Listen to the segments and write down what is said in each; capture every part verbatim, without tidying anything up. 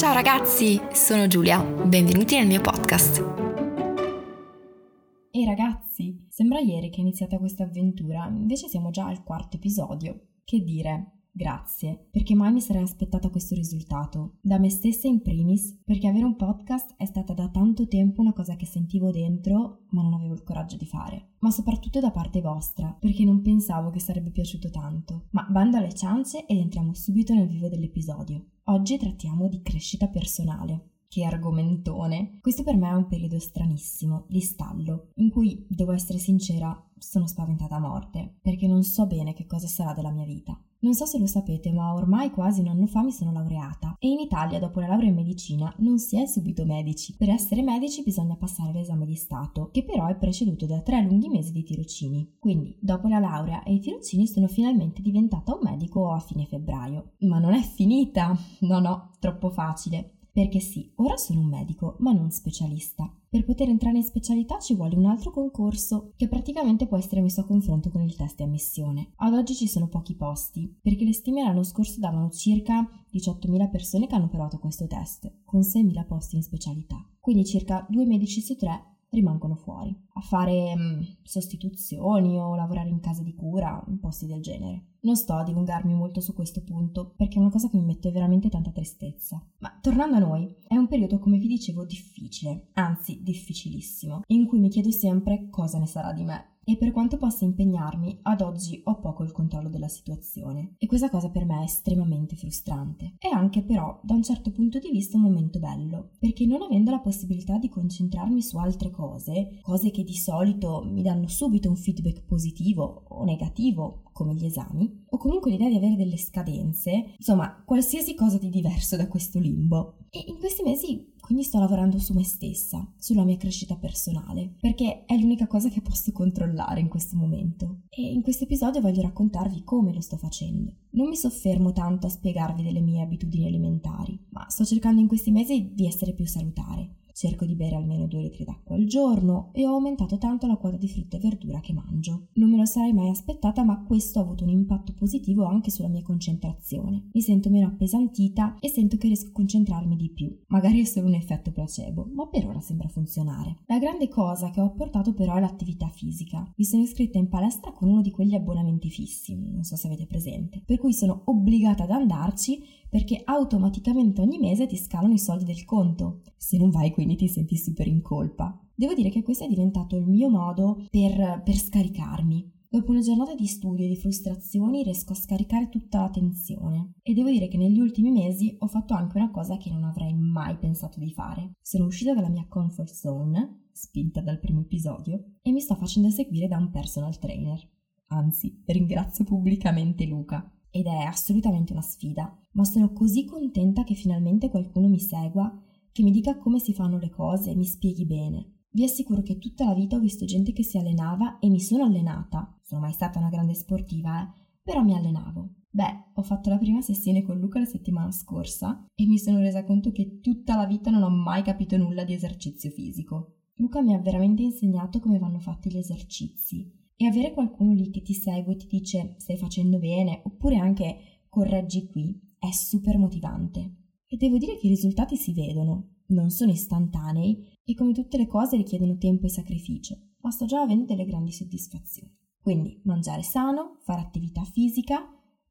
Ciao ragazzi, sono Giulia, benvenuti nel mio podcast. E hey ragazzi, sembra ieri che è iniziata questa avventura, invece siamo già al quarto episodio. Che dire? Grazie, perché mai mi sarei aspettata questo risultato, da me stessa in primis, perché avere un podcast è stata da tanto tempo una cosa che sentivo dentro ma non avevo il coraggio di fare, ma soprattutto da parte vostra, perché non pensavo che sarebbe piaciuto tanto. Ma bando alle ciance ed entriamo subito nel vivo dell'episodio. Oggi trattiamo di crescita personale. Che argomentone! Questo per me è un periodo stranissimo, di stallo, in cui, devo essere sincera, sono spaventata a morte, perché non so bene che cosa sarà della mia vita. Non so se lo sapete, ma ormai quasi un anno fa mi sono laureata e in Italia, dopo la laurea in medicina, non si è subito medici. Per essere medici bisogna passare l'esame di Stato, che però è preceduto da tre lunghi mesi di tirocini. Quindi, dopo la laurea e i tirocini, sono finalmente diventata un medico a fine febbraio. Ma non è finita! No, no, troppo facile. Perché sì, ora sono un medico, ma non specialista. Per poter entrare in specialità ci vuole un altro concorso che praticamente può essere messo a confronto con il test di ammissione. Ad oggi ci sono pochi posti, perché le stime l'anno scorso davano circa diciottomila persone che hanno provato questo test, con seimila posti in specialità. Quindi circa due medici su tre rimangono fuori, a fare mm, sostituzioni o lavorare in case di cura, in posti del genere. Non sto a dilungarmi molto su questo punto, perché è una cosa che mi mette veramente tanta tristezza. Ma tornando a noi, è un periodo, come vi dicevo, difficile, anzi difficilissimo, in cui mi chiedo sempre cosa ne sarà di me. E per quanto possa impegnarmi, ad oggi ho poco il controllo della situazione. E questa cosa per me è estremamente frustrante. È anche però, da un certo punto di vista, un momento bello, perché non avendo la possibilità di concentrarmi su altre cose, cose che di solito mi danno subito un feedback positivo o negativo, come gli esami, o comunque l'idea di avere delle scadenze, insomma, qualsiasi cosa di diverso da questo limbo. E in questi mesi quindi sto lavorando su me stessa, sulla mia crescita personale, perché è l'unica cosa che posso controllare in questo momento. E in questo episodio voglio raccontarvi come lo sto facendo. Non mi soffermo tanto a spiegarvi delle mie abitudini alimentari, ma sto cercando in questi mesi di essere più salutare. Cerco di bere almeno due litri d'acqua al giorno e ho aumentato tanto la quota di frutta e verdura che mangio. Non me lo sarei mai aspettata, ma questo ha avuto un impatto positivo anche sulla mia concentrazione. Mi sento meno appesantita e sento che riesco a concentrarmi di più. Magari è solo un effetto placebo, ma per ora sembra funzionare. La grande cosa che ho apportato però è l'attività fisica. Mi sono iscritta in palestra con uno di quegli abbonamenti fissi, non so se avete presente, per cui sono obbligata ad andarci perché automaticamente ogni mese ti scalano i soldi del conto. Se non vai, quindi ti senti super in colpa. Devo dire che questo è diventato il mio modo per, per scaricarmi. Dopo una giornata di studio e di frustrazioni riesco a scaricare tutta la tensione. E devo dire che negli ultimi mesi ho fatto anche una cosa che non avrei mai pensato di fare. Sono uscita dalla mia comfort zone, spinta dal primo episodio, e mi sto facendo seguire da un personal trainer. Anzi, ringrazio pubblicamente Luca. Ed è assolutamente una sfida, ma sono così contenta che finalmente qualcuno mi segua, che mi dica come si fanno le cose e mi spieghi bene. Vi assicuro che tutta la vita ho visto gente che si allenava e mi sono allenata. Sono mai stata una grande sportiva, eh, però mi allenavo. Beh, ho fatto la prima sessione con Luca la settimana scorsa e mi sono resa conto che tutta la vita non ho mai capito nulla di esercizio fisico. Luca mi ha veramente insegnato come vanno fatti gli esercizi e avere qualcuno lì che ti segue e ti dice stai facendo bene oppure anche correggi qui è super motivante. E devo dire che i risultati si vedono, non sono istantanei e come tutte le cose richiedono tempo e sacrificio, ma sto già avendo delle grandi soddisfazioni. Quindi mangiare sano, fare attività fisica,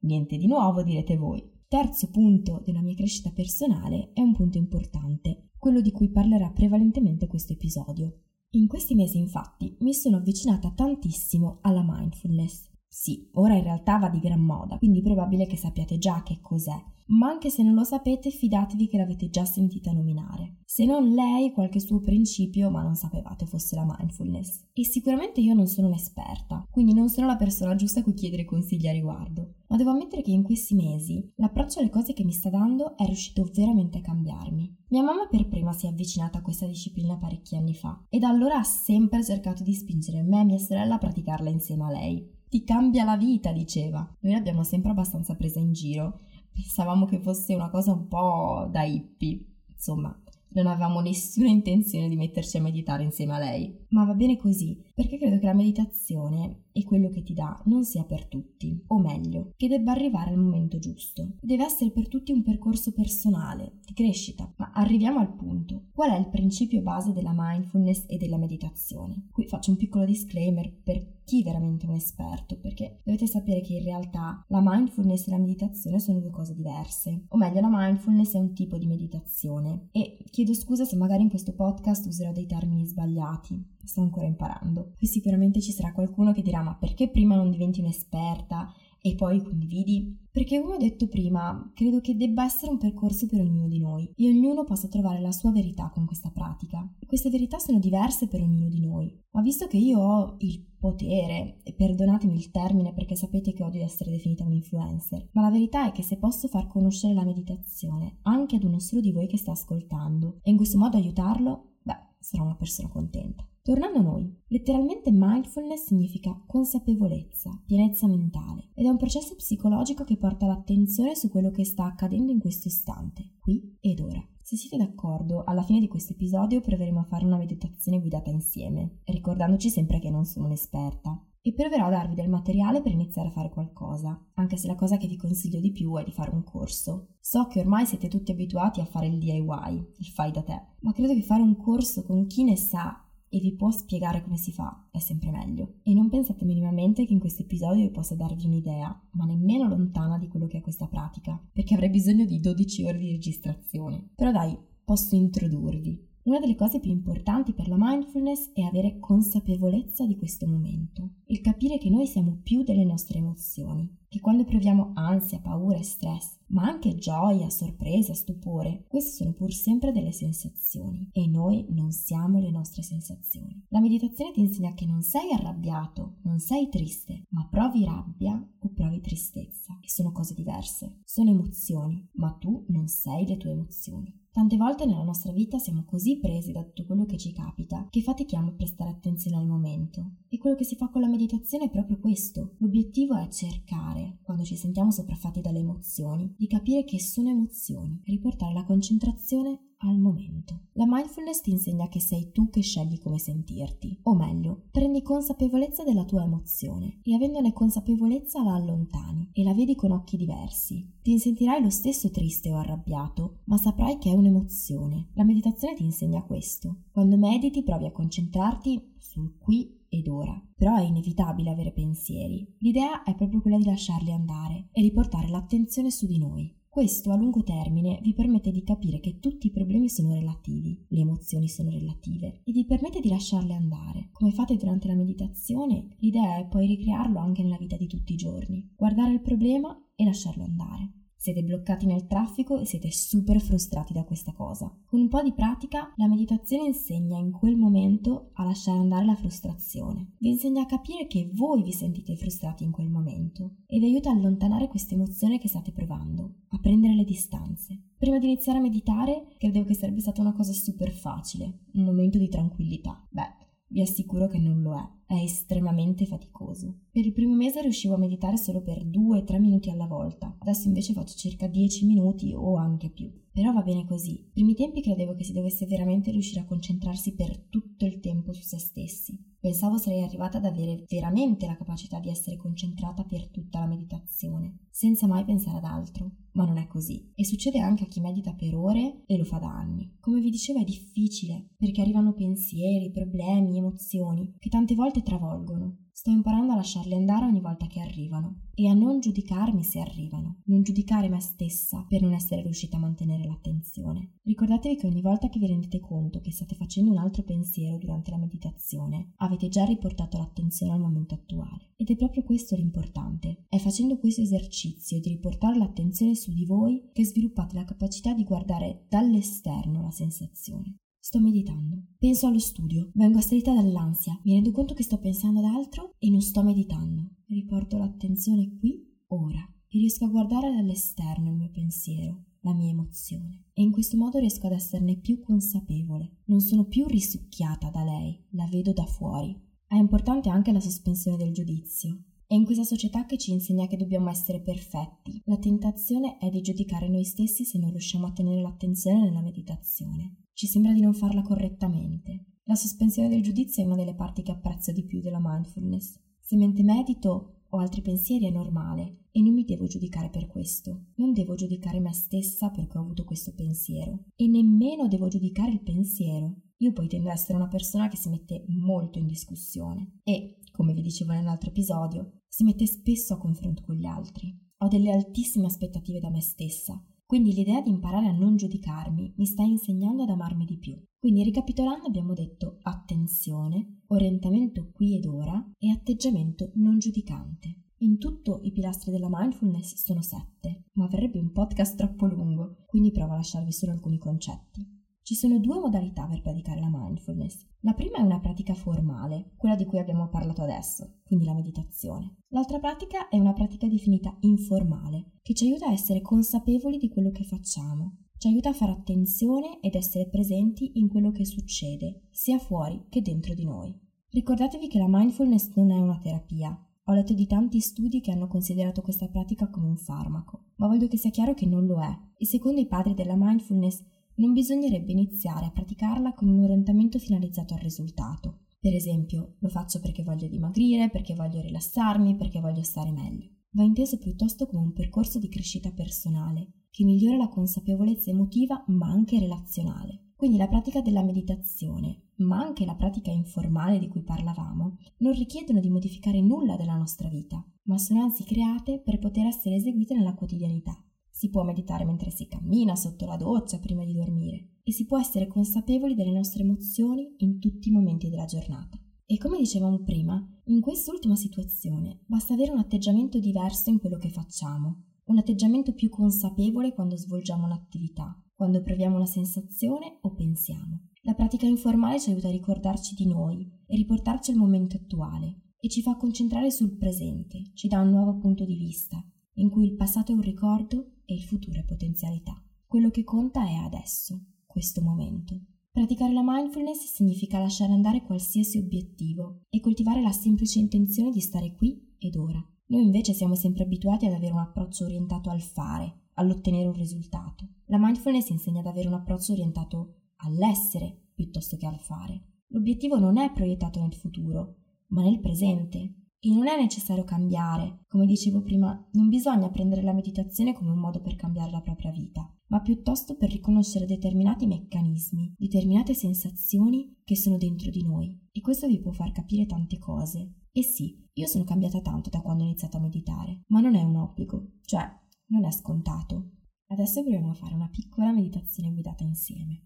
niente di nuovo direte voi. Terzo punto della mia crescita personale è un punto importante, quello di cui parlerà prevalentemente questo episodio. In questi mesi infatti mi sono avvicinata tantissimo alla mindfulness. Sì, ora in realtà va di gran moda, quindi è probabile che sappiate già che cos'è, ma anche se non lo sapete fidatevi che l'avete già sentita nominare. Se non lei, qualche suo principio, ma non sapevate fosse la mindfulness. E sicuramente io non sono un'esperta, quindi non sono la persona giusta a cui chiedere consigli a riguardo, ma devo ammettere che in questi mesi l'approccio alle cose che mi sta dando è riuscito veramente a cambiarmi. Mia mamma per prima si è avvicinata a questa disciplina parecchi anni fa e da allora ha sempre cercato di spingere me e mia sorella a praticarla insieme a lei. Ti cambia la vita, diceva. Noi l'abbiamo sempre abbastanza presa in giro. Pensavamo che fosse una cosa un po' da hippie. Insomma, non avevamo nessuna intenzione di metterci a meditare insieme a lei. Ma va bene così, perché credo che la meditazione e quello che ti dà non sia per tutti, o meglio, che debba arrivare al momento giusto. Deve essere per tutti un percorso personale, di crescita. Ma arriviamo al punto. Qual è il principio base della mindfulness e della meditazione? Qui faccio un piccolo disclaimer per chi è veramente un esperto, perché dovete sapere che in realtà la mindfulness e la meditazione sono due cose diverse. O meglio, la mindfulness è un tipo di meditazione. E chiedo scusa se magari in questo podcast userò dei termini sbagliati. Sto ancora imparando. Qui sicuramente ci sarà qualcuno che dirà: ma perché prima non diventi un'esperta e poi condividi? Perché, come ho detto prima, credo che debba essere un percorso per ognuno di noi e ognuno possa trovare la sua verità con questa pratica. Queste verità sono diverse per ognuno di noi, ma visto che io ho il potere, e perdonatemi il termine perché sapete che odio essere definita un influencer, ma la verità è che se posso far conoscere la meditazione anche ad uno solo di voi che sta ascoltando e in questo modo aiutarlo, beh, sarò una persona contenta. Tornando a noi, letteralmente mindfulness significa consapevolezza, pienezza mentale, ed è un processo psicologico che porta l'attenzione su quello che sta accadendo in questo istante, qui ed ora. Se siete d'accordo, alla fine di questo episodio proveremo a fare una meditazione guidata insieme, ricordandoci sempre che non sono un'esperta. E proverò a darvi del materiale per iniziare a fare qualcosa, anche se la cosa che vi consiglio di più è di fare un corso. So che ormai siete tutti abituati a fare il D I Y, il fai da te, ma credo che fare un corso con chi ne sa e vi può spiegare come si fa è sempre meglio. E non pensate minimamente che in questo episodio io possa darvi un'idea, ma nemmeno lontana, di quello che è questa pratica, perché avrei bisogno di dodici ore di registrazione. Però dai, posso introdurvi. Una delle cose più importanti per la mindfulness è avere consapevolezza di questo momento, il capire che noi siamo più delle nostre emozioni, che quando proviamo ansia, paura e stress, ma anche gioia, sorpresa, stupore, queste sono pur sempre delle sensazioni e noi non siamo le nostre sensazioni. La meditazione ti insegna che non sei arrabbiato, non sei triste, ma provi rabbia o provi tristezza, che sono cose diverse, sono emozioni, ma tu non sei le tue emozioni. Tante volte nella nostra vita siamo così presi da tutto quello che ci capita che fatichiamo a prestare attenzione al momento. E quello che si fa con la meditazione è proprio questo. L'obiettivo è cercare, quando ci sentiamo sopraffatti dalle emozioni, di capire che sono emozioni e riportare la concentrazione al momento. La mindfulness ti insegna che sei tu che scegli come sentirti, o meglio, prendi consapevolezza della tua emozione e avendone consapevolezza la allontani e la vedi con occhi diversi. Ti sentirai lo stesso triste o arrabbiato, ma saprai che è un'emozione. La meditazione ti insegna questo. Quando mediti provi a concentrarti sul qui ed ora, però è inevitabile avere pensieri. L'idea è proprio quella di lasciarli andare e riportare l'attenzione su di noi. Questo a lungo termine vi permette di capire che tutti i problemi sono relativi, le emozioni sono relative e vi permette di lasciarle andare. Come fate durante la meditazione, l'idea è poi ricrearlo anche nella vita di tutti i giorni, guardare il problema e lasciarlo andare. Siete bloccati nel traffico e siete super frustrati da questa cosa. Con un po' di pratica, la meditazione insegna in quel momento a lasciare andare la frustrazione. Vi insegna a capire che voi vi sentite frustrati in quel momento e vi aiuta a allontanare questa emozione che state provando, a prendere le distanze. Prima di iniziare a meditare, credevo che sarebbe stata una cosa super facile, un momento di tranquillità. Beh, vi assicuro che non lo è, è estremamente faticoso. Per il primo mese riuscivo a meditare solo per due tre minuti alla volta, adesso invece faccio circa dieci minuti o anche più. Però va bene così. I primi tempi credevo che si dovesse veramente riuscire a concentrarsi per tutto il tempo su se stessi. Pensavo sarei arrivata ad avere veramente la capacità di essere concentrata per tutta la meditazione, senza mai pensare ad altro. Ma non è così. E succede anche a chi medita per ore e lo fa da anni. Come vi dicevo, è difficile, perché arrivano pensieri, problemi, emozioni, che tante volte travolgono. Sto imparando a lasciarli andare ogni volta che arrivano e a non giudicarmi se arrivano, non giudicare me stessa per non essere riuscita a mantenere l'attenzione. Ricordatevi che ogni volta che vi rendete conto che state facendo un altro pensiero durante la meditazione, avete già riportato l'attenzione al momento attuale. Ed è proprio questo l'importante. È facendo questo esercizio di riportare l'attenzione su di voi che sviluppate la capacità di guardare dall'esterno la sensazione. Sto meditando. Penso allo studio. Vengo assalita dall'ansia. Mi rendo conto che sto pensando ad altro e non sto meditando. Riporto l'attenzione qui, ora. E riesco a guardare dall'esterno il mio pensiero, la mia emozione. E in questo modo riesco ad esserne più consapevole. Non sono più risucchiata da lei. La vedo da fuori. È importante anche la sospensione del giudizio. E in questa società che ci insegna che dobbiamo essere perfetti, la tentazione è di giudicare noi stessi se non riusciamo a tenere l'attenzione nella meditazione. Ci sembra di non farla correttamente. La sospensione del giudizio è una delle parti che apprezzo di più della mindfulness. Se mentre medito ho altri pensieri è normale e non mi devo giudicare per questo. Non devo giudicare me stessa perché ho avuto questo pensiero e nemmeno devo giudicare il pensiero. Io poi tendo ad essere una persona che si mette molto in discussione e, come vi dicevo nell'altro episodio, si mette spesso a confronto con gli altri. Ho delle altissime aspettative da me stessa, quindi l'idea di imparare a non giudicarmi mi sta insegnando ad amarmi di più. Quindi ricapitolando abbiamo detto attenzione, orientamento qui ed ora e atteggiamento non giudicante. In tutto i pilastri della mindfulness sono sette, ma verrebbe un podcast troppo lungo, quindi provo a lasciarvi solo alcuni concetti. Ci sono due modalità per praticare la mindfulness. La prima è una pratica formale, quella di cui abbiamo parlato adesso, quindi la meditazione. L'altra pratica è una pratica definita informale, che ci aiuta a essere consapevoli di quello che facciamo. Ci aiuta a fare attenzione ed essere presenti in quello che succede, sia fuori che dentro di noi. Ricordatevi che la mindfulness non è una terapia. Ho letto di tanti studi che hanno considerato questa pratica come un farmaco, ma voglio che sia chiaro che non lo è. E secondo i padri della mindfulness, non bisognerebbe iniziare a praticarla con un orientamento finalizzato al risultato. Per esempio, lo faccio perché voglio dimagrire, perché voglio rilassarmi, perché voglio stare meglio. Va inteso piuttosto come un percorso di crescita personale, che migliora la consapevolezza emotiva ma anche relazionale. Quindi la pratica della meditazione, ma anche la pratica informale di cui parlavamo, non richiedono di modificare nulla della nostra vita, ma sono anzi create per poter essere eseguite nella quotidianità. Si può meditare mentre si cammina, sotto la doccia, prima di dormire e si può essere consapevoli delle nostre emozioni in tutti i momenti della giornata. E come dicevamo prima, in quest'ultima situazione basta avere un atteggiamento diverso in quello che facciamo, un atteggiamento più consapevole quando svolgiamo un'attività, quando proviamo una sensazione o pensiamo. La pratica informale ci aiuta a ricordarci di noi e riportarci al momento attuale e ci fa concentrare sul presente, ci dà un nuovo punto di vista in cui il passato è un ricordo e il futuro è potenzialità. Quello che conta è adesso, questo momento. Praticare la mindfulness significa lasciare andare qualsiasi obiettivo e coltivare la semplice intenzione di stare qui ed ora. Noi invece siamo sempre abituati ad avere un approccio orientato al fare, all'ottenere un risultato. La mindfulness insegna ad avere un approccio orientato all'essere piuttosto che al fare. L'obiettivo non è proiettato nel futuro, ma nel presente. E non è necessario cambiare, come dicevo prima, non bisogna prendere la meditazione come un modo per cambiare la propria vita, ma piuttosto per riconoscere determinati meccanismi, determinate sensazioni che sono dentro di noi. E questo vi può far capire tante cose. E sì, io sono cambiata tanto da quando ho iniziato a meditare, ma non è un obbligo, cioè non è scontato. Adesso proviamo a fare una piccola meditazione guidata insieme.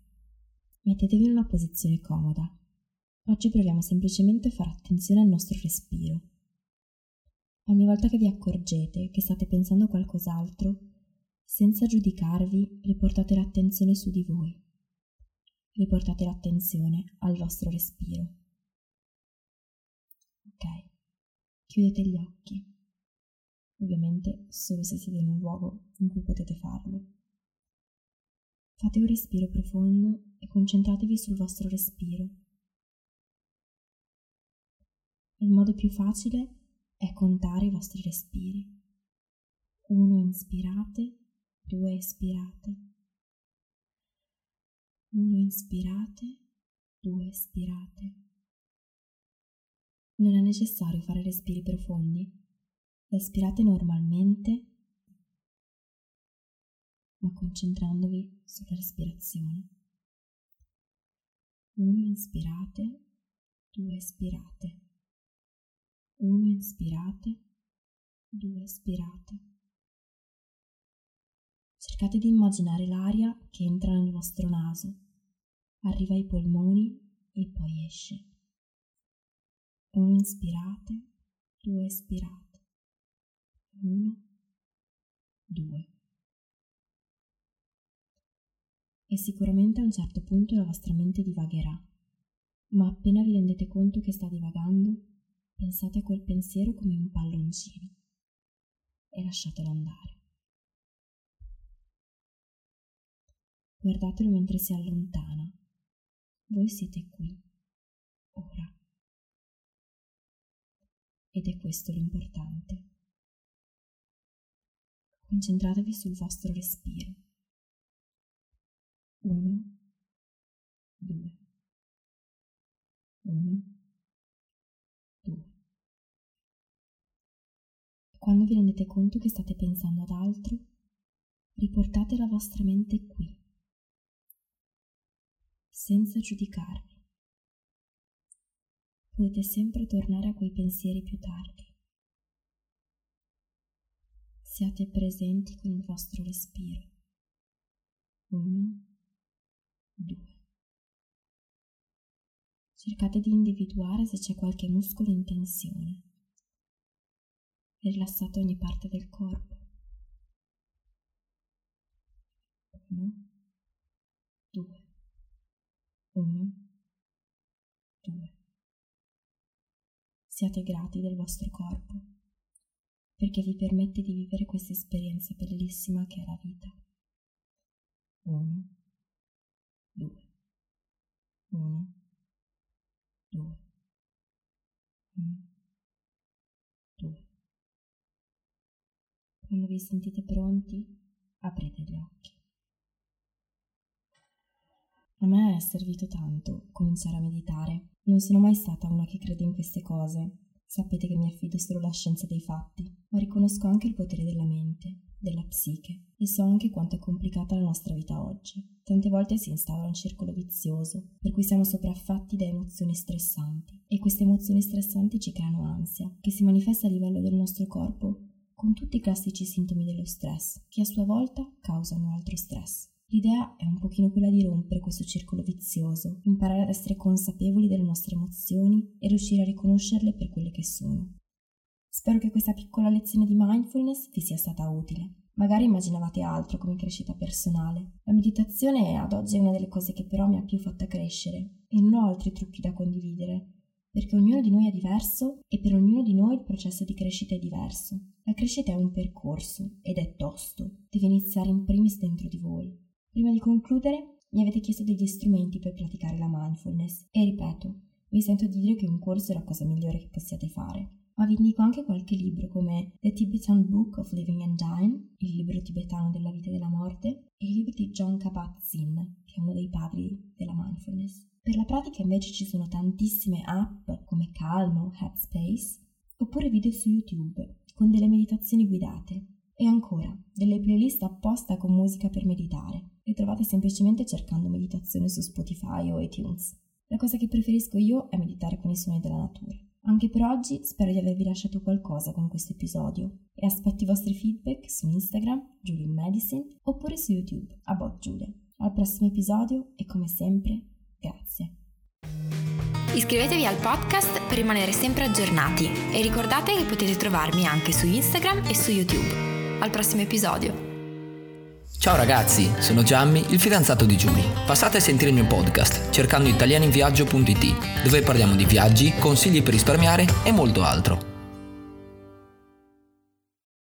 Mettetevi in una posizione comoda. Oggi proviamo semplicemente a fare attenzione al nostro respiro. Ogni volta che vi accorgete che state pensando a qualcos'altro, senza giudicarvi, riportate l'attenzione su di voi. Riportate l'attenzione al vostro respiro. Ok, chiudete gli occhi. Ovviamente solo se siete in un luogo in cui potete farlo. Fate un respiro profondo e concentratevi sul vostro respiro. Il modo più facile è contare i vostri respiri. Uno inspirate, due espirate. Uno inspirate, due espirate. Non è necessario fare respiri profondi. Respirate normalmente, ma concentrandovi sulla respirazione. Uno inspirate, due espirate. Uno inspirate, due espirate. Cercate di immaginare l'aria che entra nel vostro naso, arriva ai polmoni e poi esce. Uno inspirate, due espirate. Uno, due. E sicuramente a un certo punto la vostra mente divagherà, ma appena vi rendete conto che sta divagando, pensate a quel pensiero come un palloncino e lasciatelo andare. Guardatelo mentre si allontana. Voi siete qui, ora. Ed è questo l'importante. Concentratevi sul vostro respiro. Uno, due. Uno. Quando vi rendete conto che state pensando ad altro, riportate la vostra mente qui, senza giudicarvi. Potete sempre tornare a quei pensieri più tardi. Siate presenti con il vostro respiro. Uno, due. Cercate di individuare se c'è qualche muscolo in tensione. Rilassate ogni parte del corpo. Uno, due. Uno, due. Siate grati del vostro corpo, perché vi permette di vivere questa esperienza bellissima che è la vita. Uno, due, uno, due, uno, due. Quando vi sentite pronti, aprite gli occhi. A me è servito tanto cominciare a meditare. Non sono mai stata una che crede in queste cose. Sapete che mi affido solo alla scienza dei fatti, ma riconosco anche il potere della mente, della psiche, e so anche quanto è complicata la nostra vita oggi. Tante volte si instaura un circolo vizioso, per cui siamo sopraffatti da emozioni stressanti, e queste emozioni stressanti ci creano ansia, che si manifesta a livello del nostro corpo con tutti i classici sintomi dello stress, che a sua volta causano altro stress. L'idea è un pochino quella di rompere questo circolo vizioso, imparare ad essere consapevoli delle nostre emozioni e riuscire a riconoscerle per quelle che sono. Spero che questa piccola lezione di mindfulness vi sia stata utile. Magari immaginavate altro come crescita personale. La meditazione ad oggi è una delle cose che però mi ha più fatta crescere e non ho altri trucchi da condividere, perché ognuno di noi è diverso e per ognuno di noi il processo di crescita è diverso. La crescita è un percorso ed è tosto, deve iniziare in primis dentro di voi. Prima di concludere, mi avete chiesto degli strumenti per praticare la mindfulness e ripeto, mi sento di dire che un corso è la cosa migliore che possiate fare, ma vi indico anche qualche libro come The Tibetan Book of Living and Dying, il libro tibetano della vita e della morte, e i libri di John Kabat-Zinn, che è uno dei padri della mindfulness. Per la pratica invece ci sono tantissime app come Calmo, Headspace, oppure video su YouTube con delle meditazioni guidate e ancora delle playlist apposta con musica per meditare. Le trovate semplicemente cercando meditazione su Spotify o iTunes. La cosa che preferisco io è meditare con i suoni della natura. Anche per oggi spero di avervi lasciato qualcosa con questo episodio e aspetto i vostri feedback su Instagram, Giulia in Medicine, oppure su YouTube, a Bot Giulia. Al prossimo episodio e come sempre, grazie. Iscrivetevi al podcast per rimanere sempre aggiornati e ricordate che potete trovarmi anche su Instagram e su YouTube. Al prossimo episodio. Ciao ragazzi, sono Gianni, il fidanzato di Giulia. Passate a sentire il mio podcast cercando italianinviaggio punto it, dove parliamo di viaggi, consigli per risparmiare e molto altro.